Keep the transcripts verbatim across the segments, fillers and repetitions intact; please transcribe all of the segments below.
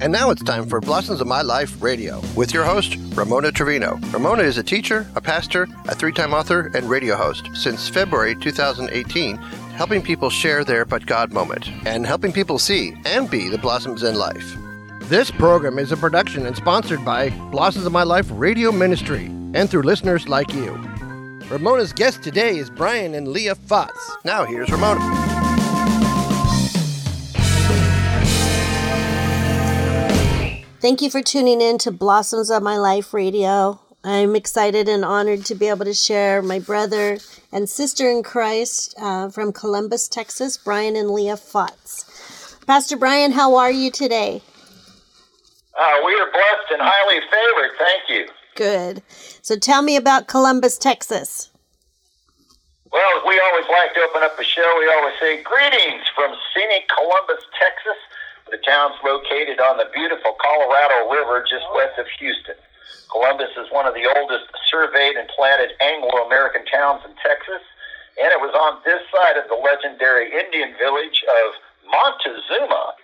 And now it's time for Blossoms of My Life Radio with your host, Ramona Trevino. Ramona is a teacher, a pastor, a three-time author, and radio host since February two thousand eighteen, helping people share their But God moment and helping people see and be the blossoms in life. This program is a production and sponsored by Blossoms of My Life Radio Ministry and through listeners like you. Ramona's guest today is Brian and Leah Fotz. Now here's Ramona. Thank you for tuning in to Blossoms of My Life Radio. I'm excited and honored to be able to share my brother and sister in Christ uh, from Columbus, Texas, Brian and Leah Fotz. Pastor Brian, how are you today? Uh, we are blessed and highly favored. Thank you. Good. So tell me about Columbus, Texas. Well, we always like to open up a show. We always say, greetings from scenic Columbus, Texas. The town's located on the beautiful Colorado River just west of Houston. Columbus is one of the oldest surveyed and platted Anglo-American towns in Texas, and it was on this side of the legendary Indian village of Montezuma.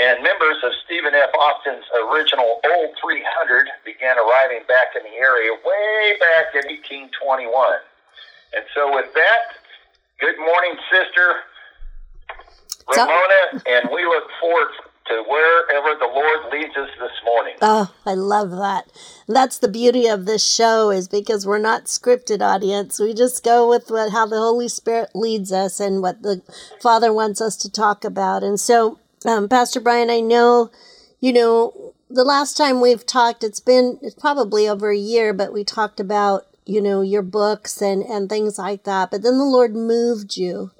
And members of Stephen F. Austin's original Old three hundred began arriving back in the area way back in eighteen twenty-one. And so with that, good morning, sister Ramona, and we look forward to wherever the Lord leads us this morning. Oh, I love that. That's the beauty of this show, is because we're not scripted, audience. We just go with what, how the Holy Spirit leads us and what the Father wants us to talk about. And so, um, Pastor Brian, I know, you know, the last time we've talked, it's been it's probably over a year, but we talked about, you know, your books and, and things like that. But then the Lord moved you.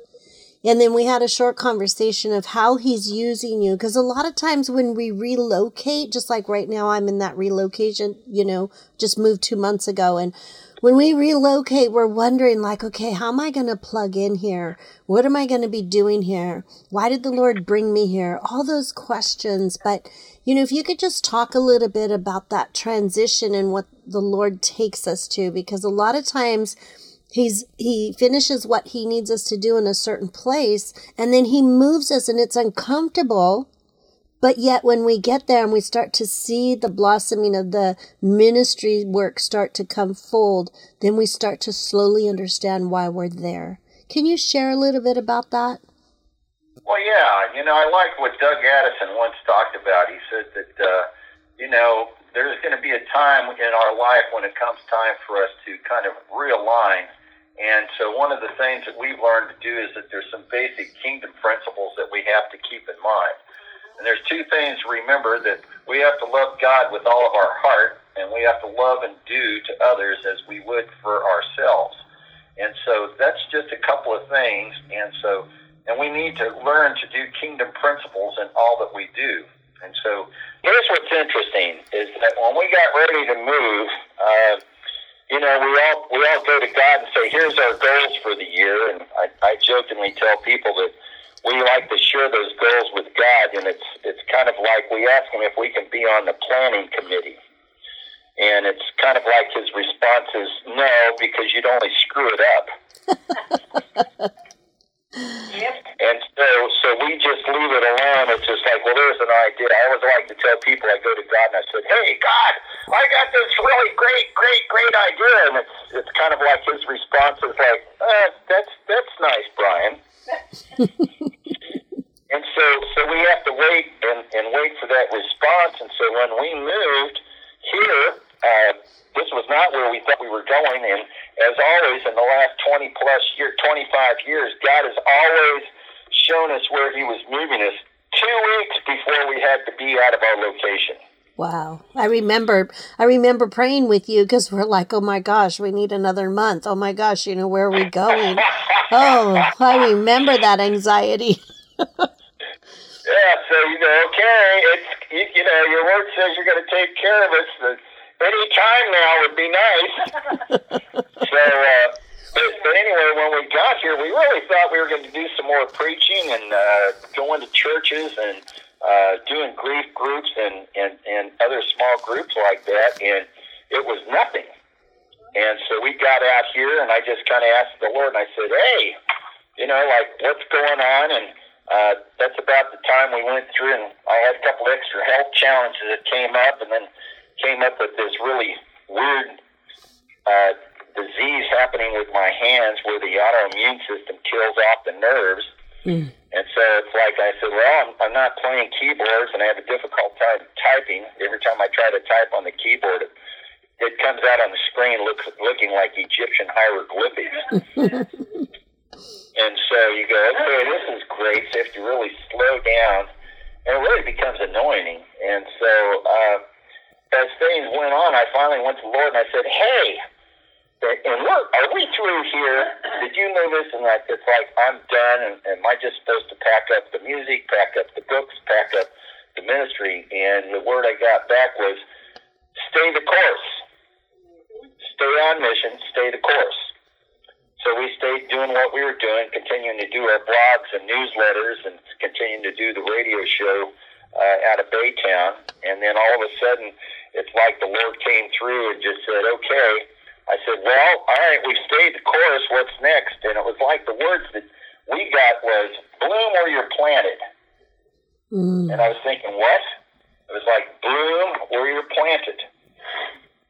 And then we had a short conversation of how he's using you. Because a lot of times when we relocate, just like right now, I'm in that relocation, you know, just moved two months ago. And when we relocate, we're wondering like, okay, how am I going to plug in here? What am I going to be doing here? Why did the Lord bring me here? All those questions. But, you know, if you could just talk a little bit about that transition and what the Lord takes us to, because a lot of times He's he finishes what he needs us to do in a certain place, and then he moves us, and it's uncomfortable. But yet when we get there and we start to see the blossoming of the ministry work start to come fold, then we start to slowly understand why we're there. Can you share a little bit about that? Well, yeah. You know, I like what Doug Addison once talked about. He said that, uh, you know, there's going to be a time in our life when it comes time for us to kind of realign. And so one of the things that we've learned to do is that there's some basic kingdom principles that we have to keep in mind. And there's two things to remember, that we have to love God with all of our heart, and we have to love and do to others as we would for ourselves. And so that's just a couple of things. And so, and we need to learn to do kingdom principles in all that we do. And so here's what's interesting, is that when we got ready to move, uh, you know, we all we all go to God and say, here's our goals for the year. And I, I jokingly tell people that we like to share those goals with God, and it's it's kind of like we ask him if we can be on the planning committee. And it's kind of like his response is, no, because you'd only screw it up. Yep. And so, so we just leave it alone. It's just like, well, there's an idea. I always like to tell people, I go to God and I said, hey, God, I got this really great, great, great idea. And it's it's kind of like his response is like, uh, that's that's nice, Brian. And so, so we have to wait and, and wait for that response. And so when we moved here, uh, this was not where we thought we were going. And as always, in the last twenty plus year, twenty-five years, God has always shown us where he was moving us two weeks before we had to be out of our location. Wow. I remember, I remember praying with you, because we're like, oh my gosh, we need another month. Oh my gosh, you know, where are we going? Oh, I remember that anxiety. Yeah. So, you know, okay, it's, you, you know, your word says you're going to take care of us. The, Any time now would be nice. so, uh, but, but anyway, when we got here, we really thought we were going to do some more preaching and uh, going to churches and uh, doing grief groups and, and, and other small groups like that, and it was nothing. And so we got out here, and I just kind of asked the Lord, and I said, hey, you know, like, what's going on? And Uh, that's about the time we went through, and I had a couple extra health challenges that came up, and then came up with this really weird uh, disease happening with my hands where the autoimmune system kills off the nerves. Mm. And so it's like I said, well, I'm, I'm not playing keyboards, and I have a difficult time typing. Every time I try to type on the keyboard, it, it comes out on the screen looks, looking like Egyptian hieroglyphics. And so you go, okay, this is great. So you have to really slow down, and it really becomes annoying. And so uh, as things went on, I finally went to the Lord, and I said, hey, and look, are we through here? Did you know this? And like, it's like, I'm done, and am I just supposed to pack up the music, pack up the books, pack up the ministry? And the word I got back was, stay the course. Stay on mission, stay the course. So we stayed doing what we were doing, continuing to do our blogs and newsletters, and continuing to do the radio show uh, out of Baytown. And then all of a sudden, it's like the Lord came through and just said, okay. I said, well, all right, we've stayed the course. What's next? And it was like the words that we got was, bloom where you're planted. Mm. And I was thinking, what? It was like, bloom where you're planted.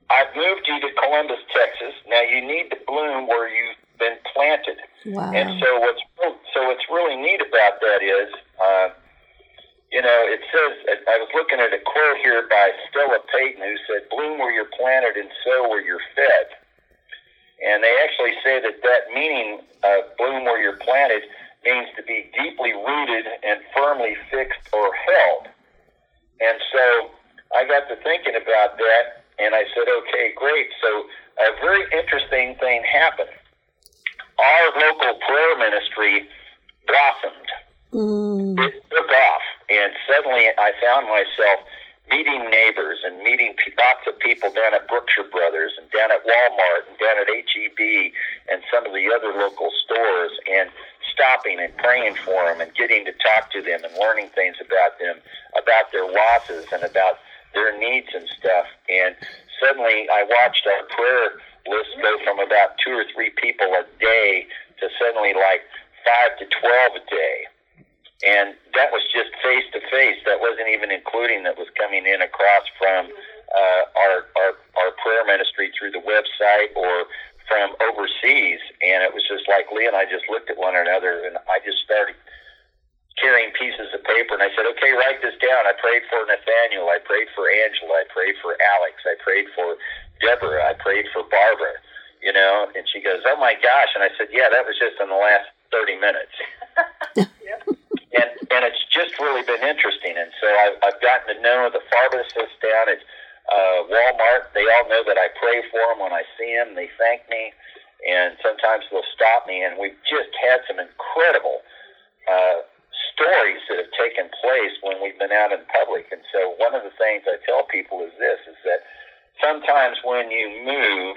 I've moved you to Columbus, Texas. Now you need to bloom where you been planted. Wow. And so what's so what's really neat about that is, uh, you know, it says, I was looking at a quote here by Stella Payton who said, bloom where you're planted and sow where you're fed. And they actually say that that meaning of bloom where you're planted means to be deeply rooted and firmly fixed or held. And so I got to thinking about that, and I said, okay, great. So a very interesting thing happened. Our local prayer ministry blossomed. Mm. It took off, and suddenly I found myself meeting neighbors and meeting lots of people down at Brookshire Brothers and down at Walmart and down at H E B and some of the other local stores, and stopping and praying for them and getting to talk to them and learning things about them, about their losses and about their needs and stuff. And suddenly I watched our prayer list go from about two or three people a day to suddenly like five to twelve a day. And that was just face-to-face. That wasn't even including that was coming in across from uh, our, our our prayer ministry through the website or from overseas. And it was just like Leah and I just looked at one another, and I just started carrying pieces of paper, and I said, okay, write this down. I prayed for Nathaniel. I prayed for Angela. I prayed for Alex. I prayed for Deborah. I prayed for Barbara, you know, and she goes, oh my gosh. And I said, yeah, that was just in the last thirty minutes. Yep. And and it's just really been interesting. And so I, I've gotten to know the pharmacists down at uh, Walmart. They all know that I pray for them when I see them. They thank me, and sometimes they'll stop me. And we've just had some incredible uh, stories that have taken place when we've been out in public. And so one of the things I tell people is this, is that sometimes when you move,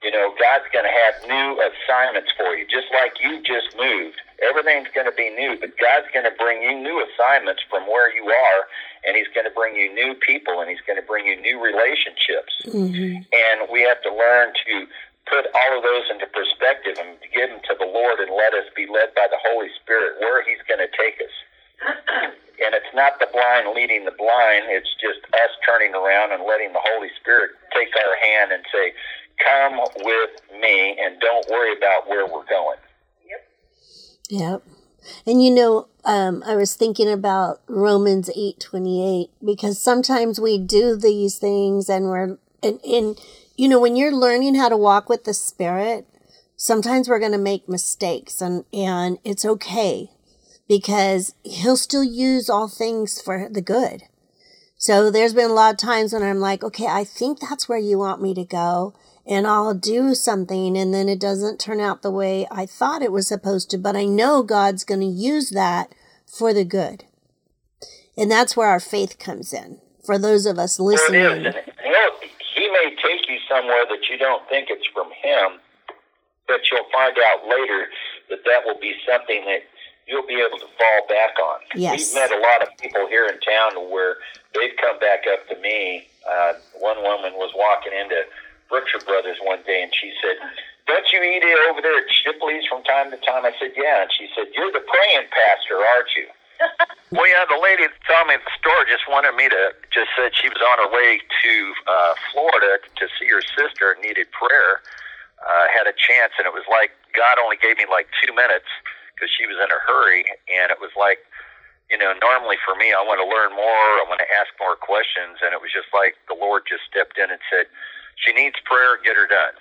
you know, God's going to have new assignments for you, just like you just moved. Everything's going to be new, but God's going to bring you new assignments from where you are, and he's going to bring you new people, and he's going to bring you new relationships. Mm-hmm. And we have to learn to put all of those into perspective and give them to the Lord and let us be led by the Holy Spirit where he's going to take us. And it's not the blind leading the blind. It's just us turning around and letting the Holy Spirit take our hand and say, come with me, and don't worry about where we're going. Yep. Yep. And, you know, um, I was thinking about Romans eight twenty-eight, because sometimes we do these things and we're, and, and you know, when you're learning how to walk with the Spirit, sometimes we're going to make mistakes, and, and it's okay, because he'll still use all things for the good. So there's been a lot of times when I'm like, okay, I think that's where you want me to go, and I'll do something, and then it doesn't turn out the way I thought it was supposed to, but I know God's going to use that for the good. And that's where our faith comes in, for those of us listening. There it is. He may take you somewhere that you don't think it's from him, but you'll find out later that that will be something that you'll be able to fall back on. Yes. We've met a lot of people here in town where they've come back up to me. Uh, one woman was walking into Brookshire Brothers one day, and she said, don't you eat it over there at Shipley's from time to time? I said, yeah. And she said, you're the praying pastor, aren't you? Well, yeah, the lady that saw me at the store just wanted me to, just said she was on her way to uh, Florida to see her sister and needed prayer. Uh, had a chance, and it was like God only gave me like two minutes because she was in a hurry, and it was like, you know, normally for me, I want to learn more, I want to ask more questions, and it was just like the Lord just stepped in and said, she needs prayer, get her done.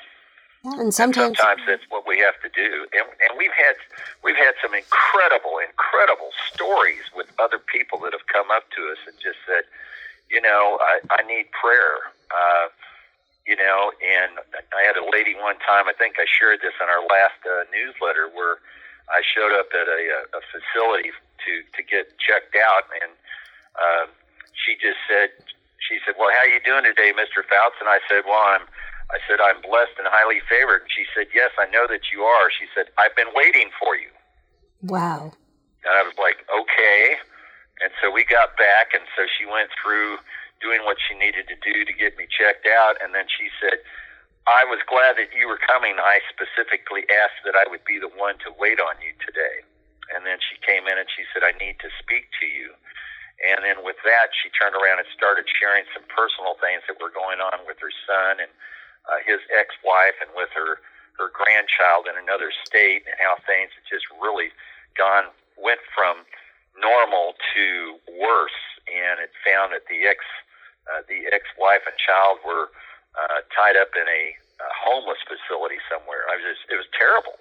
And sometimes, and sometimes that's what we have to do. And, and we've had we've had some incredible, incredible stories with other people that have come up to us and just said, you know, I, I need prayer. Uh, you know, and I had a lady one time, I think I shared this in our last uh, newsletter, where I showed up at a, a facility to, to get checked out, and uh, she just said, she said, well, how are you doing today, Mister Fouts? And I said, well, I'm I said, I'm blessed and highly favored. And she said, yes, I know that you are. She said, I've been waiting for you. Wow. And I was like, okay. And so we got back, and so she went through doing what she needed to do to get me checked out. And then she said, I was glad that you were coming. I specifically asked that I would be the one to wait on you today. And then she came in and she said, I need to speak to you. And then with that, she turned around and started sharing some personal things that were going on with her son and Uh, his ex-wife, and with her, her grandchild in another state, and how things had just really gone, went from normal to worse. And it found that the ex, uh, the ex-wife and child were uh, tied up in a, a homeless facility somewhere. I was just, it was terrible.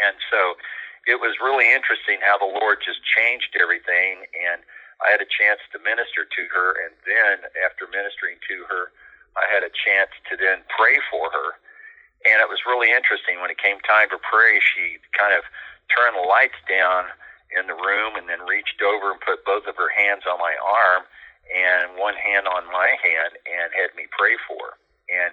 And so it was really interesting how the Lord just changed everything. And I had a chance to minister to her. And then after ministering to her, I had a chance to then pray for her, and it was really interesting. When it came time for prayer, she kind of turned the lights down in the room and then reached over and put both of her hands on my arm and one hand on my hand and had me pray for her. And,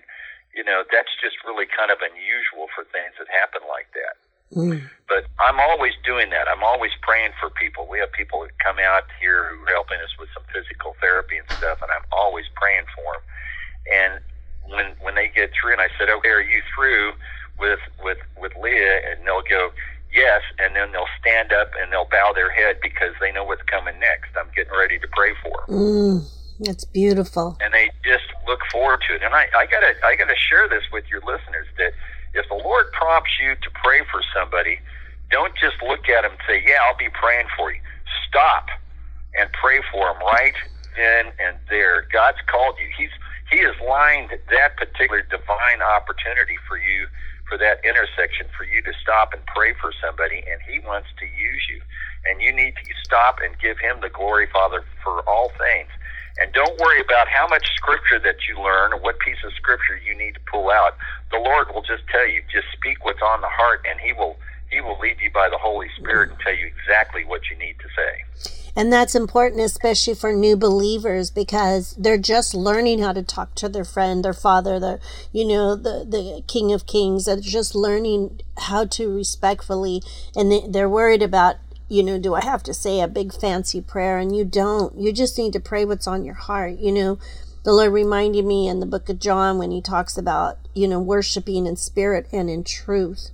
you know, that's just really kind of unusual for things that happen like that. Mm. But I'm always doing that. I'm always praying for people. We have people that come out here who are helping us with some physical therapy and stuff, and I'm always praying for them. And when when they get through, and I said, okay, are you through with, with, with Leah? And they'll go, yes, and then they'll stand up and they'll bow their head because they know what's coming next. I'm getting ready to pray for them. Mm, that's beautiful. And they just look forward to it. And I, I gotta I gotta share this with your listeners, that if the Lord prompts you to pray for somebody, don't just look at them and say, yeah, I'll be praying for you. Stop and pray for them right then and there. God's called you. He's He has lined that particular divine opportunity for you, for that intersection, for you to stop and pray for somebody, and He wants to use you. And you need to stop and give Him the glory, Father, for all things. And don't worry about how much Scripture that you learn or what piece of Scripture you need to pull out. The Lord will just tell you, just speak what's on the heart, and He will He will lead you by the Holy Spirit and tell you exactly what you need to say. And that's important, especially for new believers, because they're just learning how to talk to their friend, their father, the, you know, the, the King of Kings. They're just learning how to respectfully, and they, they're worried about, you know, do I have to say a big fancy prayer? And you don't. You just need to pray what's on your heart. You know, the Lord reminded me in the book of John when He talks about, you know, worshiping in spirit and in truth.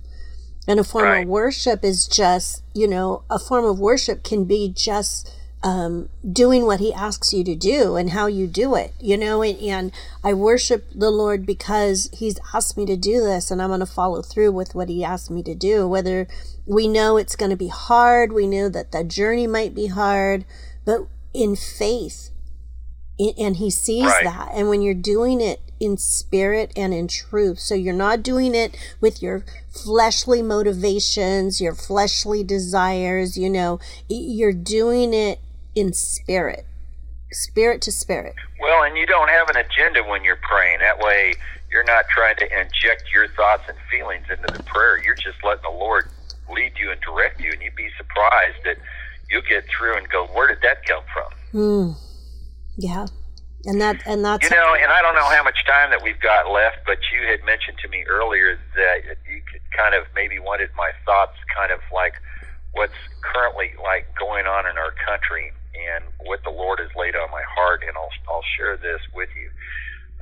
And a form right. of worship is just, you know, a form of worship can be just um, doing what He asks you to do and how you do it, you know. And, and I worship the Lord because He's asked me to do this, and I'm going to follow through with what He asked me to do. Whether we know it's going to be hard, we know that the journey might be hard, but in faith, and He sees right. that. And when you're doing it in spirit and in truth, so you're not doing it with your fleshly motivations, your fleshly desires, you know, you're doing it in spirit, spirit to spirit. Well, and you don't have an agenda when you're praying. That way you're not trying to inject your thoughts and feelings into the prayer. You're just letting the Lord lead you and direct you, and you'd be surprised that you'll get through and go, where did that come from? Mm. Yeah. And that, and that's, you know, and I don't know how much time that we've got left, but you had mentioned to me earlier that you could kind of maybe wanted my thoughts kind of like what's currently like going on in our country and what the Lord has laid on my heart, and I'll, I'll share this with you.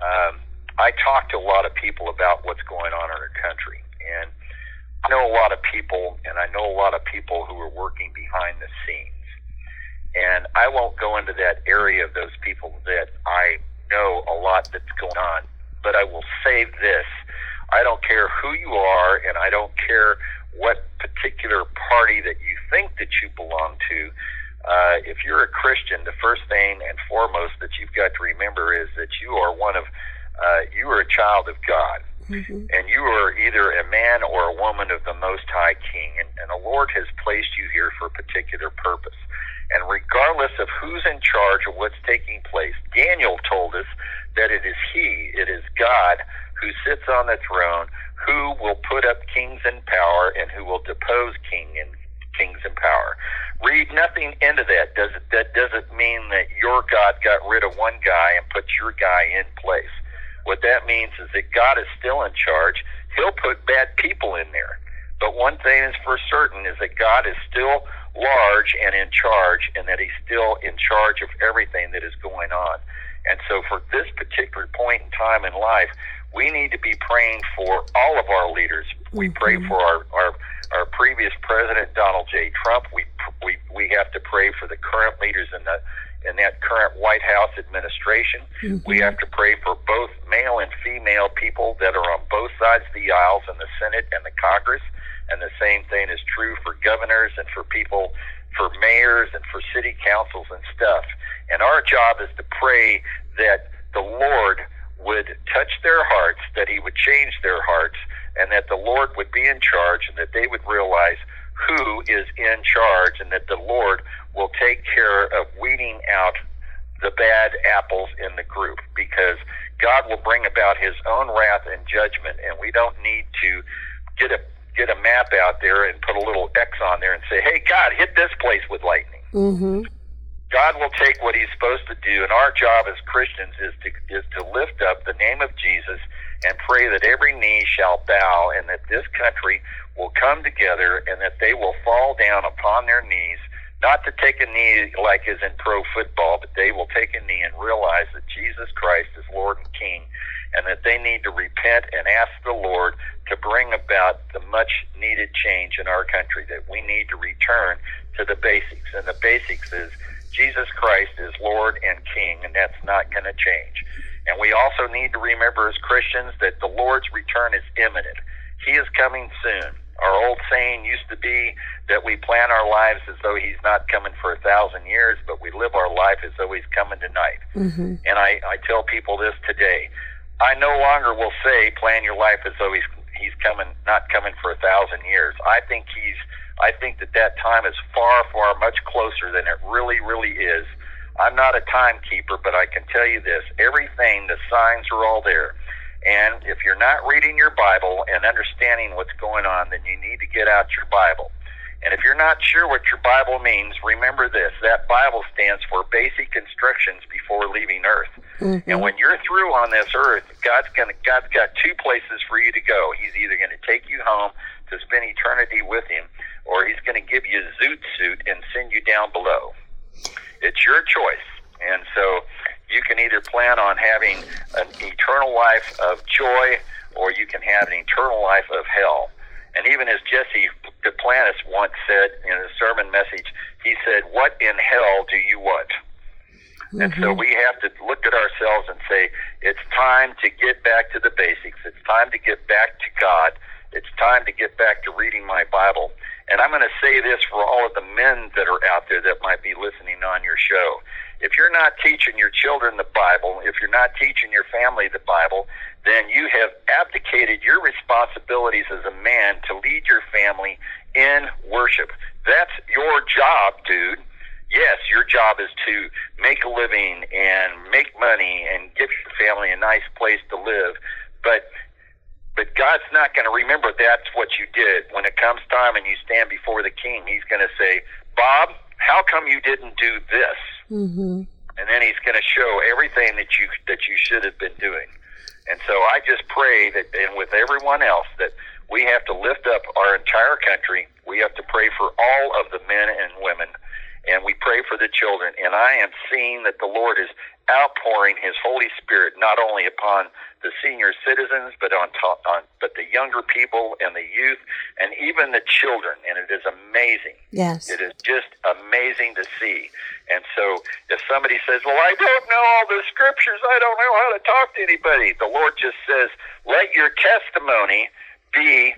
Um, I talk to a lot of people about what's going on in our country, know a lot of people, and I know a lot of people who are working behind the scenes. And I won't go into that area of those people that I know a lot that's going on, but I will say this. I don't care who you are, and I don't care what particular party that you think that you belong to. Uh, if you're a Christian, the first thing and foremost that you've got to remember is that you are one of, uh, you are a child of God. Mm-hmm. And you are either a man or a woman of the Most High King, and, and the Lord has placed you here for a particular purpose. And regardless of who's in charge or what's taking place, Daniel told us that it is he, it is God, who sits on the throne, who will put up kings in power, and who will depose king and, kings in power. Read nothing into that. Does it, that doesn't mean that your God got rid of one guy and put your guy in place. What that means is that God is still in charge. He'll put bad people in there. But one thing is for certain is that God is still large and in charge, and that he's still in charge of everything that is going on. And so for this particular point in time in life, we need to be praying for all of our leaders. We pray for our, our, our previous president, Donald J. Trump. We, we, we have to pray for the current leaders in the in that current White House administration. Mm-hmm. We have to pray for both male and female people that are on both sides of the aisles in the Senate and the Congress. And the same thing is true for governors and for people, for mayors and for city councils and stuff. And our job is to pray that the Lord would touch their hearts, that he would change their hearts, and that the Lord would be in charge, and that they would realize who is in charge, and that the Lord will take care of weeding out the bad apples in the group, because God will bring about his own wrath and judgment, and we don't need to get a get a map out there and put a little X on there and say, hey, God, hit this place with lightning. Mm-hmm. God will take what he's supposed to do, and our job as Christians is to is to lift up the name of Jesus and pray that every knee shall bow, and that this country will come together, and that they will fall down upon their knees, not to take a knee like is in pro football, but they will take a knee and realize that Jesus Christ is Lord and King, and that they need to repent and ask the Lord to bring about the much-needed change in our country, that we need to return to the basics. And the basics is Jesus Christ is Lord and King, and that's not going to change. And we also need to remember as Christians that the Lord's return is imminent. He is coming soon. Our old saying used to be that we plan our lives as though he's not coming for a thousand years, but we live our life as though he's coming tonight. Mm-hmm. And I, I tell people this today. I no longer will say plan your life as though he's he's coming not coming for a thousand years. I think he's I think that that time is far, far much closer than it really, really is. I'm not a timekeeper, but I can tell you this. Everything, the signs are all there. And if you're not reading your Bible and understanding what's going on, then you need to get out your Bible. And if you're not sure what your Bible means, remember this. That Bible stands for basic instructions before leaving Earth. Mm-hmm. And when you're through on this Earth, God's gonna, God's got two places for you to go. He's either going to take you home to spend eternity with him, or he's going to give you a zoot suit and send you down below. It's your choice. And so you can either plan on having an eternal life of joy, or you can have an eternal life of hell. And even as Jesse DePlantis once said in a sermon message, he said, what in hell do you want? Mm-hmm. And so we have to look at ourselves and say, it's time to get back to the basics. It's time to get back to God. It's time to get back to reading my Bible. And I'm going to say this for all of the men that are out there that might be listening on your show. If you're not teaching your children the Bible, if you're not teaching your family the Bible, then you have abdicated your responsibilities as a man to lead your family in worship. That's your job, dude. Yes, your job is to make a living and make money and give your family a nice place to live. But But God's not going to remember that's what you did. When it comes time and you stand before the king, he's going to say, Bob, how come you didn't do this? Mm-hmm. And then he's going to show everything that you that you should have been doing. And so I just pray that, and with everyone else, that we have to lift up our entire country. We have to pray for all of the men and women. and we pray for the children. And I am seeing that the Lord is outpouring His Holy Spirit not only upon the senior citizens, but on, top, on but the younger people and the youth, and even the children. And it is amazing. Yes, it is just amazing to see. And so, if somebody says, "Well, I don't know all the scriptures, I don't know how to talk to anybody," the Lord just says, "Let your testimony be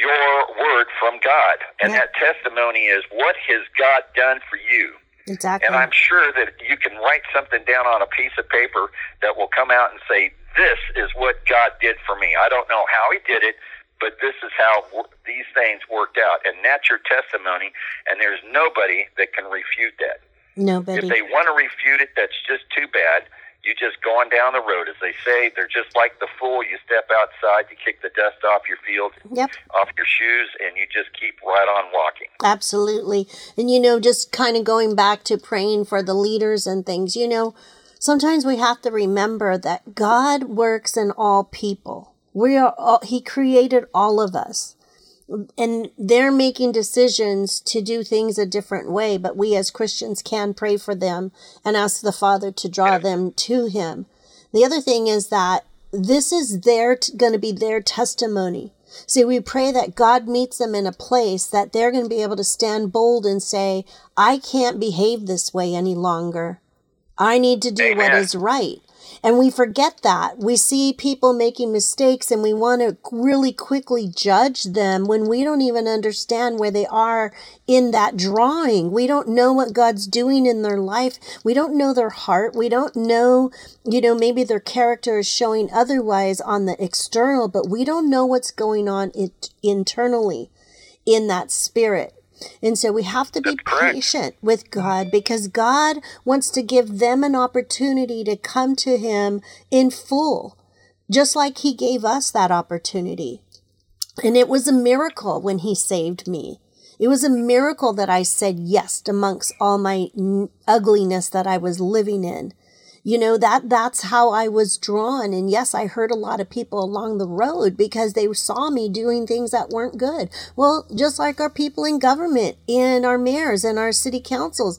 your word from God," and yeah. that testimony is what has God done for you. Exactly. And I'm sure that you can write something down on a piece of paper that will come out and say, "This is what God did for me. I don't know how He did it, but this is how w- these things worked out." And that's your testimony, and there's nobody that can refute that. Nobody. If they want to refute it, that's just too bad. You're just going down the road. As they say, they're just like the fool. You step outside, you kick the dust off your field, yep. off your shoes, and you just keep right on walking. Absolutely. And, you know, just kind of going back to praying for the leaders and things, you know, sometimes we have to remember that God works in all people. We are all, He created all of us. And they're making decisions to do things a different way, but we as Christians can pray for them and ask the Father to draw them to Him. The other thing is that this is their t- going to be their testimony. See, we pray that God meets them in a place that they're going to be able to stand bold and say, "I can't behave this way any longer. I need to do Amen. What is right." And we forget that. We see people making mistakes and we want to really quickly judge them when we don't even understand where they are in that drawing. We don't know what God's doing in their life. We don't know their heart. We don't know, you know, maybe their character is showing otherwise on the external, but we don't know what's going on it- internally in that spirit. And so we have to be patient with God because God wants to give them an opportunity to come to Him in full, just like He gave us that opportunity. And it was a miracle when He saved me. It was a miracle that I said yes amongst all my ugliness that I was living in. You know, that that's how I was drawn. And yes, I heard a lot of people along the road because they saw me doing things that weren't good. Well, just like our people in government, in our mayors and our city councils,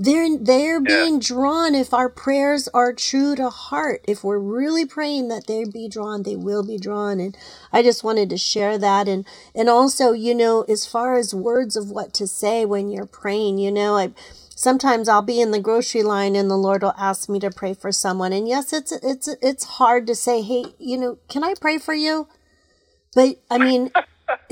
they're, they're being yeah. drawn. If our prayers are true to heart, if we're really praying that they be drawn, they will be drawn. And I just wanted to share that. And, and also, you know, as far as words of what to say when you're praying, you know, I... Sometimes I'll be in the grocery line and the Lord will ask me to pray for someone. And yes, it's it's it's hard to say, "Hey, you know, can I pray for you?" But I mean,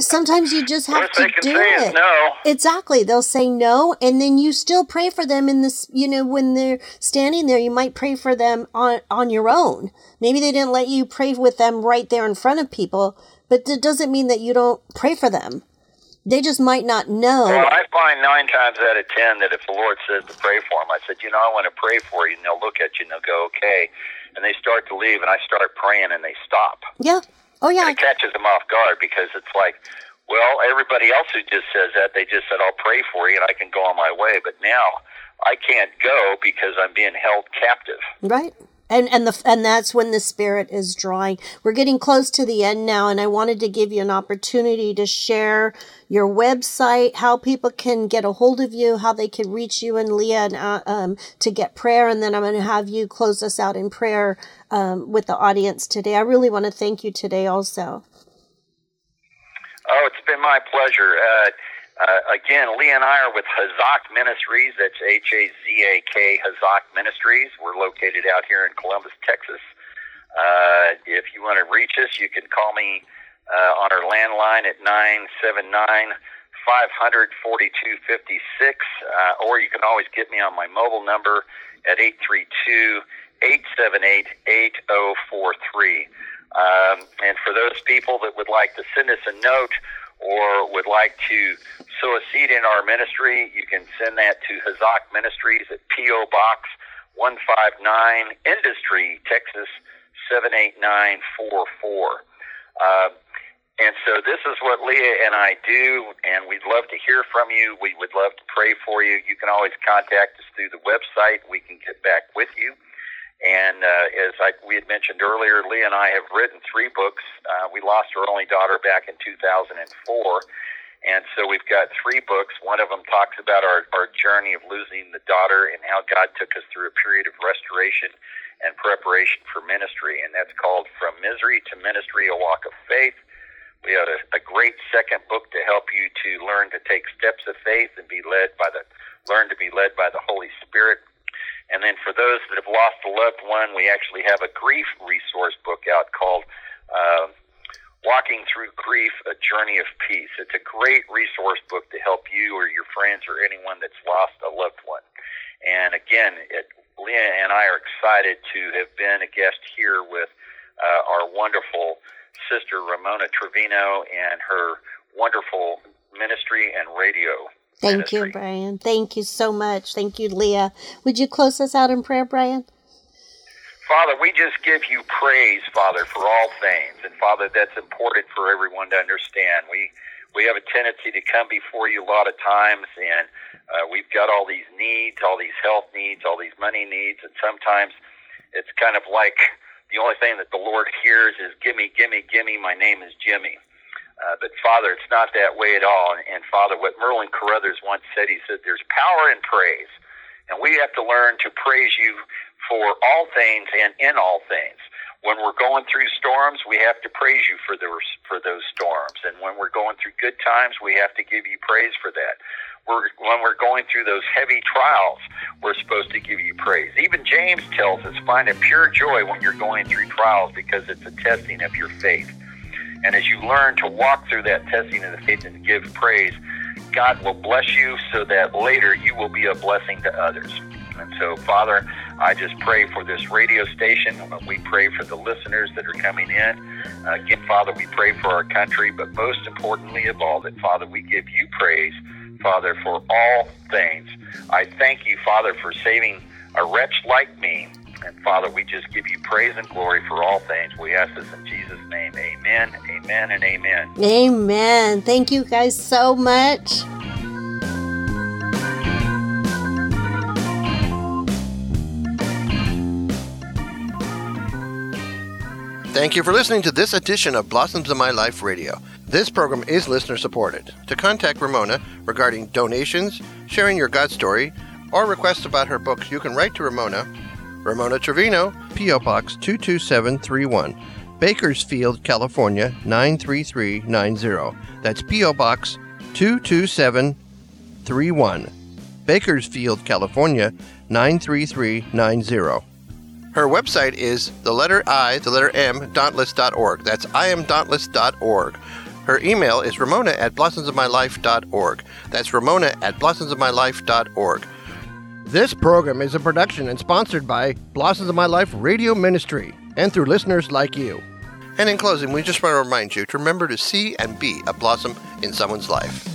sometimes you just have to do it. No. Exactly. They'll say no. And then you still pray for them in this, you know, when they're standing there, you might pray for them on, on your own. Maybe they didn't let you pray with them right there in front of people, but it doesn't mean that you don't pray for them. They just might not know. Well, I find nine times out of ten that if the Lord says to pray for them, I said, "You know, I want to pray for you," and they'll look at you and they'll go, "Okay," and they start to leave, and I start praying, and they stop. Yeah. Oh, yeah. And it catches them off guard because it's like, well, everybody else who just says that, they just said, "I'll pray for you, and I can go on my way," but now I can't go because I'm being held captive. Right. And and the and that's when the Spirit is drawing. We're getting close to the end now, and I wanted to give you an opportunity to share your website, how people can get a hold of you, how they can reach you and Leah and, uh, um, to get prayer, and then I'm going to have you close us out in prayer um, with the audience today. I really want to thank you today also. Oh, it's been my pleasure. Uh, uh, again, Leah and I are with Hazak Ministries. That's H A Z A K, Hazak Ministries. We're located out here in Columbus, Texas. Uh, if you want to reach us, you can call me Uh, on our landline at nine seven nine, five hundred, forty-two fifty-six, uh, or you can always get me on my mobile number at eight three two, eight seven eight, eight zero four three. Um, and for those people that would like to send us a note or would like to sow a seed in our ministry, you can send that to Hazak Ministries at P O. Box one five nine, Industry, Texas seven eight nine four four. Uh, And so this is what Leah and I do, and we'd love to hear from you. We would love to pray for you. You can always contact us through the website. We can get back with you. And uh, as I, we had mentioned earlier, Leah and I have written three books. Uh, we lost our only daughter back in two thousand four, And so we've got three books. One of them talks about our, our journey of losing the daughter and how God took us through a period of restoration and preparation for ministry, and that's called From Misery to Ministry, A Walk of Faith. We have a, a great second book to help you to learn to take steps of faith and be led by the learn to be led by the Holy Spirit. And then for those that have lost a loved one, we actually have a grief resource book out called uh, Walking Through Grief, A Journey of Peace. It's a great resource book to help you or your friends or anyone that's lost a loved one. And again, it, Leah and I are excited to have been a guest here with uh, our wonderful sister Ramona Trevino and her wonderful ministry and radio. Thank ministry. you, Brian. Thank you so much. Thank you, Leah. Would you close us out in prayer, Brian? Father, we just give you praise, Father, for all things. And, Father, that's important for everyone to understand. We we have a tendency to come before you a lot of times, and uh, we've got all these needs, all these health needs, all these money needs, and sometimes it's kind of like the only thing that the Lord hears is, gimme, gimme, gimme, my name is Jimmy. Uh, but, Father, it's not that way at all. And, and, Father, what Merlin Carruthers once said, he said, there's power in praise. And we have to learn to praise you for all things and in all things. When we're going through storms, we have to praise you for those, for those storms. And when we're going through good times, we have to give you praise for that. We're, when we're going through those heavy trials, we're supposed to give you praise. Even James tells us, find a pure joy when you're going through trials because it's a testing of your faith. And as you learn to walk through that testing of the faith and give praise, God will bless you so that later you will be a blessing to others. And so, Father, I just pray for this radio station. We pray for the listeners that are coming in. Again, Father, we pray for our country, but most importantly of all, that, Father, we give you praise, Father, for all things. I thank you, Father, for saving a wretch like me. And, Father, we just give you praise and glory for all things. We ask this in Jesus' name. Amen, amen, and amen. Amen. Thank you guys so much. Thank you for listening to this edition of Blossoms of My Life Radio. This program is listener-supported. To contact Ramona regarding donations, sharing your God story, or requests about her books, you can write to Ramona, Ramona Trevino, P O. Box two two seven three one, Bakersfield, California, nine three three nine zero. That's P O. Box two two seven three one, Bakersfield, California, nine three three nine zero. Her website is the letter I, the letter M, dauntless dot org. That's I am dauntless dot org. Her email is Ramona at blossoms of my life dot org. That's Ramona at blossoms of my life dot org. This program is a production and sponsored by Blossoms of My Life Radio Ministry and through listeners like you. And in closing, we just want to remind you to remember to see and be a blossom in someone's life.